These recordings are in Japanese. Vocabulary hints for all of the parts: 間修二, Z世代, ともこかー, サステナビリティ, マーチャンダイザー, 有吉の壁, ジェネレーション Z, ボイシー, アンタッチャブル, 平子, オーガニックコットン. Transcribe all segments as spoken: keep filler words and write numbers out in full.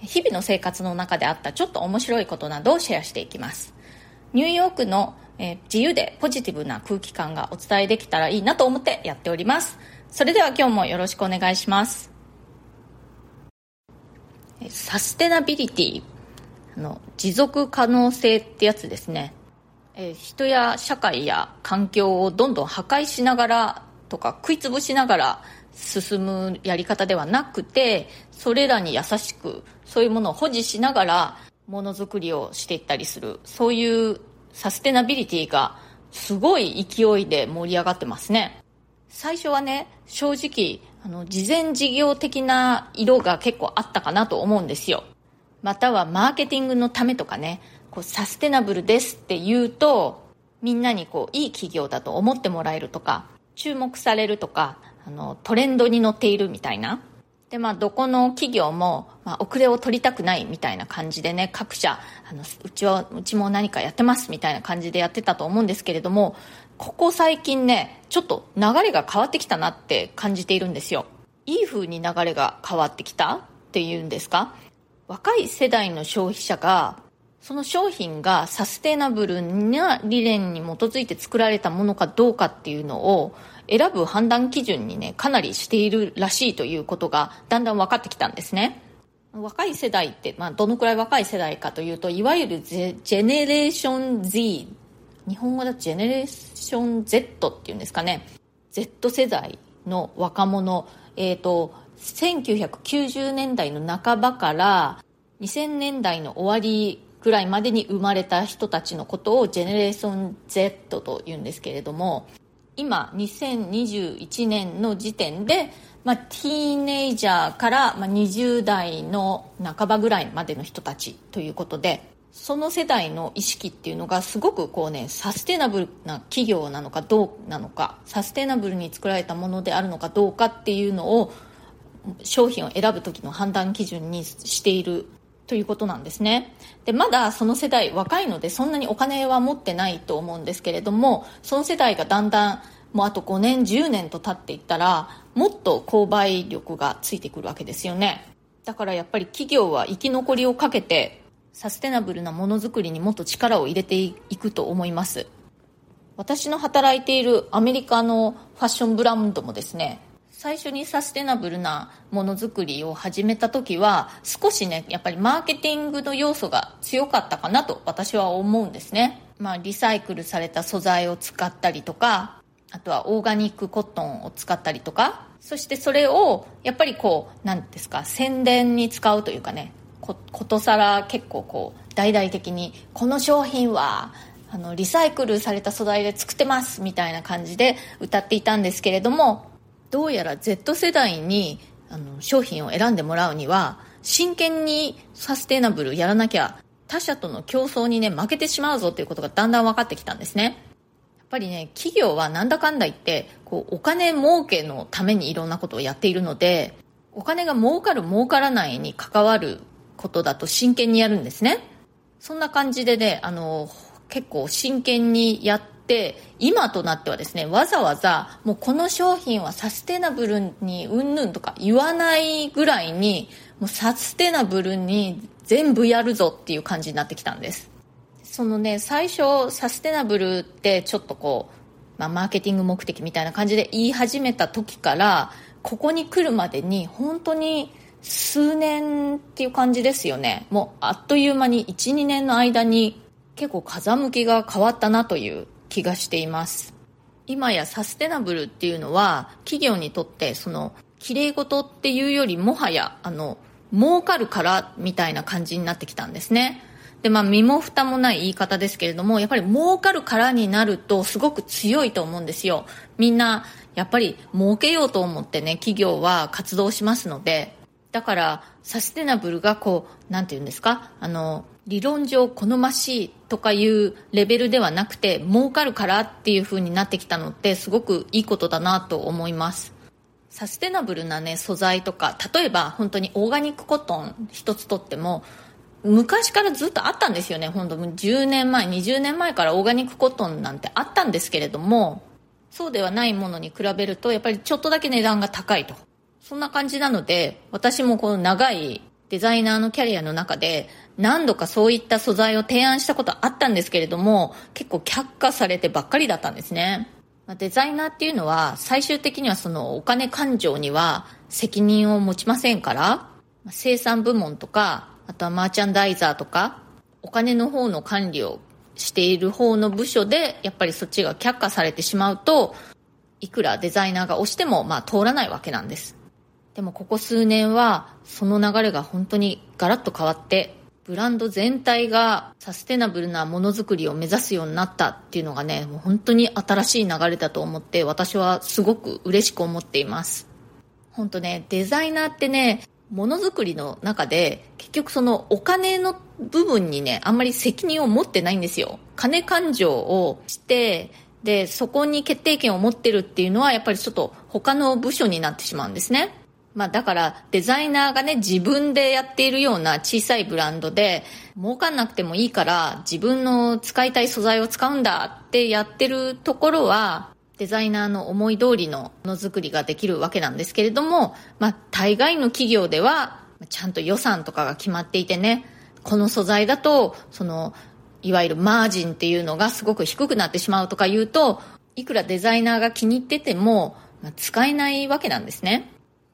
日々の生活の中であったちょっと面白いことなどをシェアしていきます。ニューヨークの、えー、自由でポジティブな空気感がお伝えできたらいいなと思ってやっております。それでは今日もよろしくお願いします。サステナビリティ、あの持続可能性ってやつですね。えー、人や社会や環境をどんどん破壊しながらとか食いつぶしながら進むやり方ではなくて、それらに優しくそういうものを保持しながらものづくりをしていったりする、そういうサステナビリティがすごい勢いで盛り上がってますね。最初はね、正直あの慈善事業的な色が結構あったかなと思うんですよ。またはマーケティングのためとかね、こうサステナブルですって言うとみんなにこういい企業だと思ってもらえるとか、注目されるとか、あのトレンドに乗っているみたいな。で、まあ、どこの企業も、まあ、遅れを取りたくないみたいな感じでね、各社あのうちはうちも何かやってますみたいな感じでやってたと思うんですけれども、ここ最近ね、ちょっと流れが変わってきたなって感じているんですよ。いい風に流れが変わってきたっていうんですか、若い世代の消費者がその商品がサステナブルな理念に基づいて作られたものかどうかっていうのを選ぶ判断基準にね、かなりしているらしいということがだんだん分かってきたんですね。若い世代って、まあ、どのくらい若い世代かというと、いわゆるジェネレーション Z、 日本語だとジェネレーション Z っていうんですかね、 Z 世代の若者、えーと、せんきゅうひゃくきゅうじゅうねんだいの半ばからにせんねんだいの終わりぐらいまでに生まれた人たちのことをジェネレーション Z というんですけれども、今にせんにじゅういちねんの時点で、まあ、ティーネイジャーからにじゅうだいの半ばぐらいまでの人たちということで、その世代の意識っていうのがすごくこうね、サステナブルな企業なのかどうなのか、サステナブルに作られたものであるのかどうかっていうのを商品を選ぶ時の判断基準にしているということなんですね。で、まだその世代若いのでそんなにお金は持ってないと思うんですけれども、その世代がだんだんもうあとごねんじゅうねんと経っていったら、もっと購買力がついてくるわけですよね。だからやっぱり企業は生き残りをかけてサステナブルなものづくりにもっと力を入れていくと思います。私の働いているアメリカのファッションブランドもですね、最初にサステナブルなものづくりを始めた時は少しね、やっぱりマーケティングの要素が強かったかなと私は思うんですね。まあ、リサイクルされた素材を使ったりとか、あとはオーガニックコットンを使ったりとか、そしてそれをやっぱりこう何ですか、宣伝に使うというかね、こことさら結構こう大々的にこの商品はあのリサイクルされた素材で作ってますみたいな感じで歌っていたんですけれども、どうやら Z 世代にあの商品を選んでもらうには真剣にサステナブルやらなきゃ他社との競争にね、負けてしまうぞということがだんだん分かってきたんですね。やっぱりね、企業はなんだかんだ言ってこうお金儲けのためにいろんなことをやっているので、お金が儲かる儲からないに関わることだと真剣にやるんですね。そんな感じでね、あの結構真剣にやってで、今となってはですね、わざわざもうこの商品はサステナブルにうんぬんとか言わないぐらいに、もうサステナブルに全部やるぞっていう感じになってきたんです。そのね、最初サステナブルってちょっとこう、まあ、マーケティング目的みたいな感じで言い始めた時から、ここに来るまでに本当に数年っていう感じですよね。もうあっという間に いちにねんの間に結構風向きが変わったなという気がしています。今やサステナブルっていうのは企業にとってその綺麗事っていうよりもはやあの儲かるからみたいな感じになってきたんですね。で、まあ、身も蓋もない言い方ですけれども、やっぱり儲かるからになるとすごく強いと思うんですよ。みんなやっぱり儲けようと思ってね、企業は活動しますので、だからサステナブルがこうなんていうんですか、あの理論上好ましいとかいうレベルではなくて儲かるからっていう風になってきたのってすごくいいことだなと思います。サステナブルな、ね、素材とか、例えば本当にオーガニックコットン一つとっても昔からずっとあったんですよね。本当じゅうねんまえにじゅうねんまえからオーガニックコットンなんてあったんですけれども、そうではないものに比べるとやっぱりちょっとだけ値段が高いと、そんな感じなので、私もこの長いデザイナーのキャリアの中で何度かそういった素材を提案したことあったんですけれども、結構却下されてばっかりだったんですね。デザイナーっていうのは最終的にはそのお金勘定には責任を持ちませんから、生産部門とかあとはマーチャンダイザーとかお金の方の管理をしている方の部署でやっぱりそっちが却下されてしまうと、いくらデザイナーが押してもまあ通らないわけなんです。でもここ数年はその流れが本当にガラッと変わって、ブランド全体がサステナブルなものづくりを目指すようになったっていうのがね、もう本当に新しい流れだと思って、私はすごく嬉しく思っています。本当ね、デザイナーってね、ものづくりの中で結局そのお金の部分にねあんまり責任を持ってないんですよ。金勘定をしてでそこに決定権を持ってるっていうのはやっぱりちょっと他の部署になってしまうんですね。まあだからデザイナーがね自分でやっているような小さいブランドで儲かんなくてもいいから自分の使いたい素材を使うんだってやってるところはデザイナーの思い通りのものづくりができるわけなんですけれども、まあ大概の企業ではちゃんと予算とかが決まっていてね、この素材だとそのいわゆるマージンっていうのがすごく低くなってしまうとか言うと、いくらデザイナーが気に入ってても、まあ、使えないわけなんですね。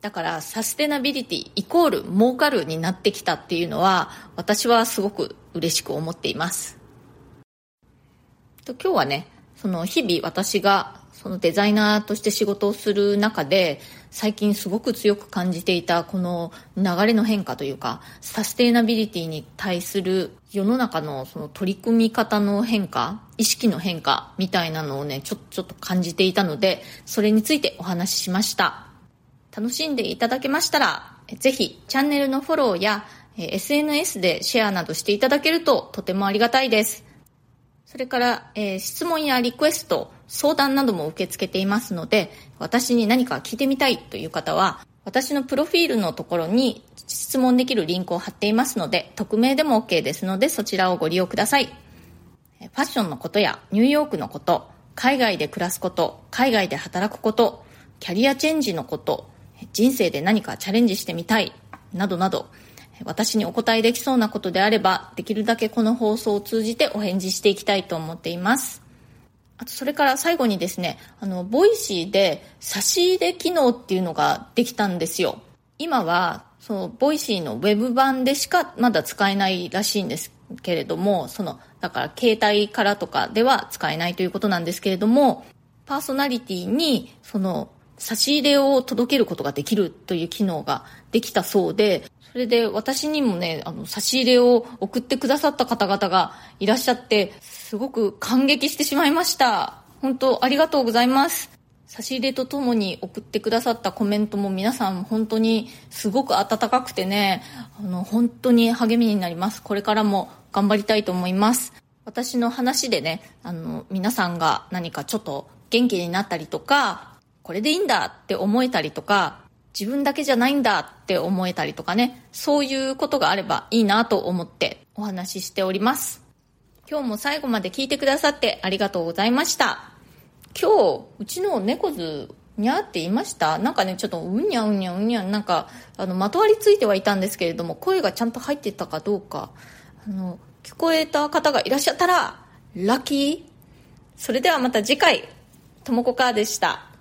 だからサステナビリティイコール儲かるになってきたっていうのは私はすごく嬉しく思っています。と今日はね、その日々私がそのデザイナーとして仕事をする中で最近すごく強く感じていたこの流れの変化というか、サステナビリティに対する世の中のその取り組み方の変化、意識の変化みたいなのをねちょ、ちょっと感じていたので、それについてお話ししました。楽しんでいただけましたら、ぜひチャンネルのフォローや エスエヌエス でシェアなどしていただけるととてもありがたいです。それから、えー、質問やリクエスト、相談なども受け付けていますので、私に何か聞いてみたいという方は、私のプロフィールのところに質問できるリンクを貼っていますので、匿名でも OK ですので、そちらをご利用ください。ファッションのことやニューヨークのこと、海外で暮らすこと、海外で働くこと、キャリアチェンジのこと、人生で何かチャレンジしてみたいなどなど、私にお答えできそうなことであればできるだけこの放送を通じてお返事していきたいと思っています。あとそれから最後にですね、あのボイシーで差し入れ機能っていうのができたんですよ。今はそのボイシーのウェブ版でしかまだ使えないらしいんですけれども、そのだから携帯からとかでは使えないということなんですけれども、パーソナリティにその差し入れを届けることができるという機能ができたそうで、それで私にもね、あの差し入れを送ってくださった方々がいらっしゃって、すごく感激してしまいました。本当ありがとうございます。差し入れとともに送ってくださったコメントも皆さん本当にすごく温かくてね、あの本当に励みになります。これからも頑張りたいと思います。私の話でね、あの皆さんが何かちょっと元気になったりとか、これでいいんだって思えたりとか、自分だけじゃないんだって思えたりとかね、そういうことがあればいいなと思ってお話ししております。今日も最後まで聞いてくださってありがとうございました。今日うちの猫ずにゃーって言いました。なんかねちょっとうにゃうにゃうにゃなんかあのまとわりついてはいたんですけれども、声がちゃんと入ってたかどうかあの聞こえた方がいらっしゃったらラッキー。それではまた次回、ともこかーでした。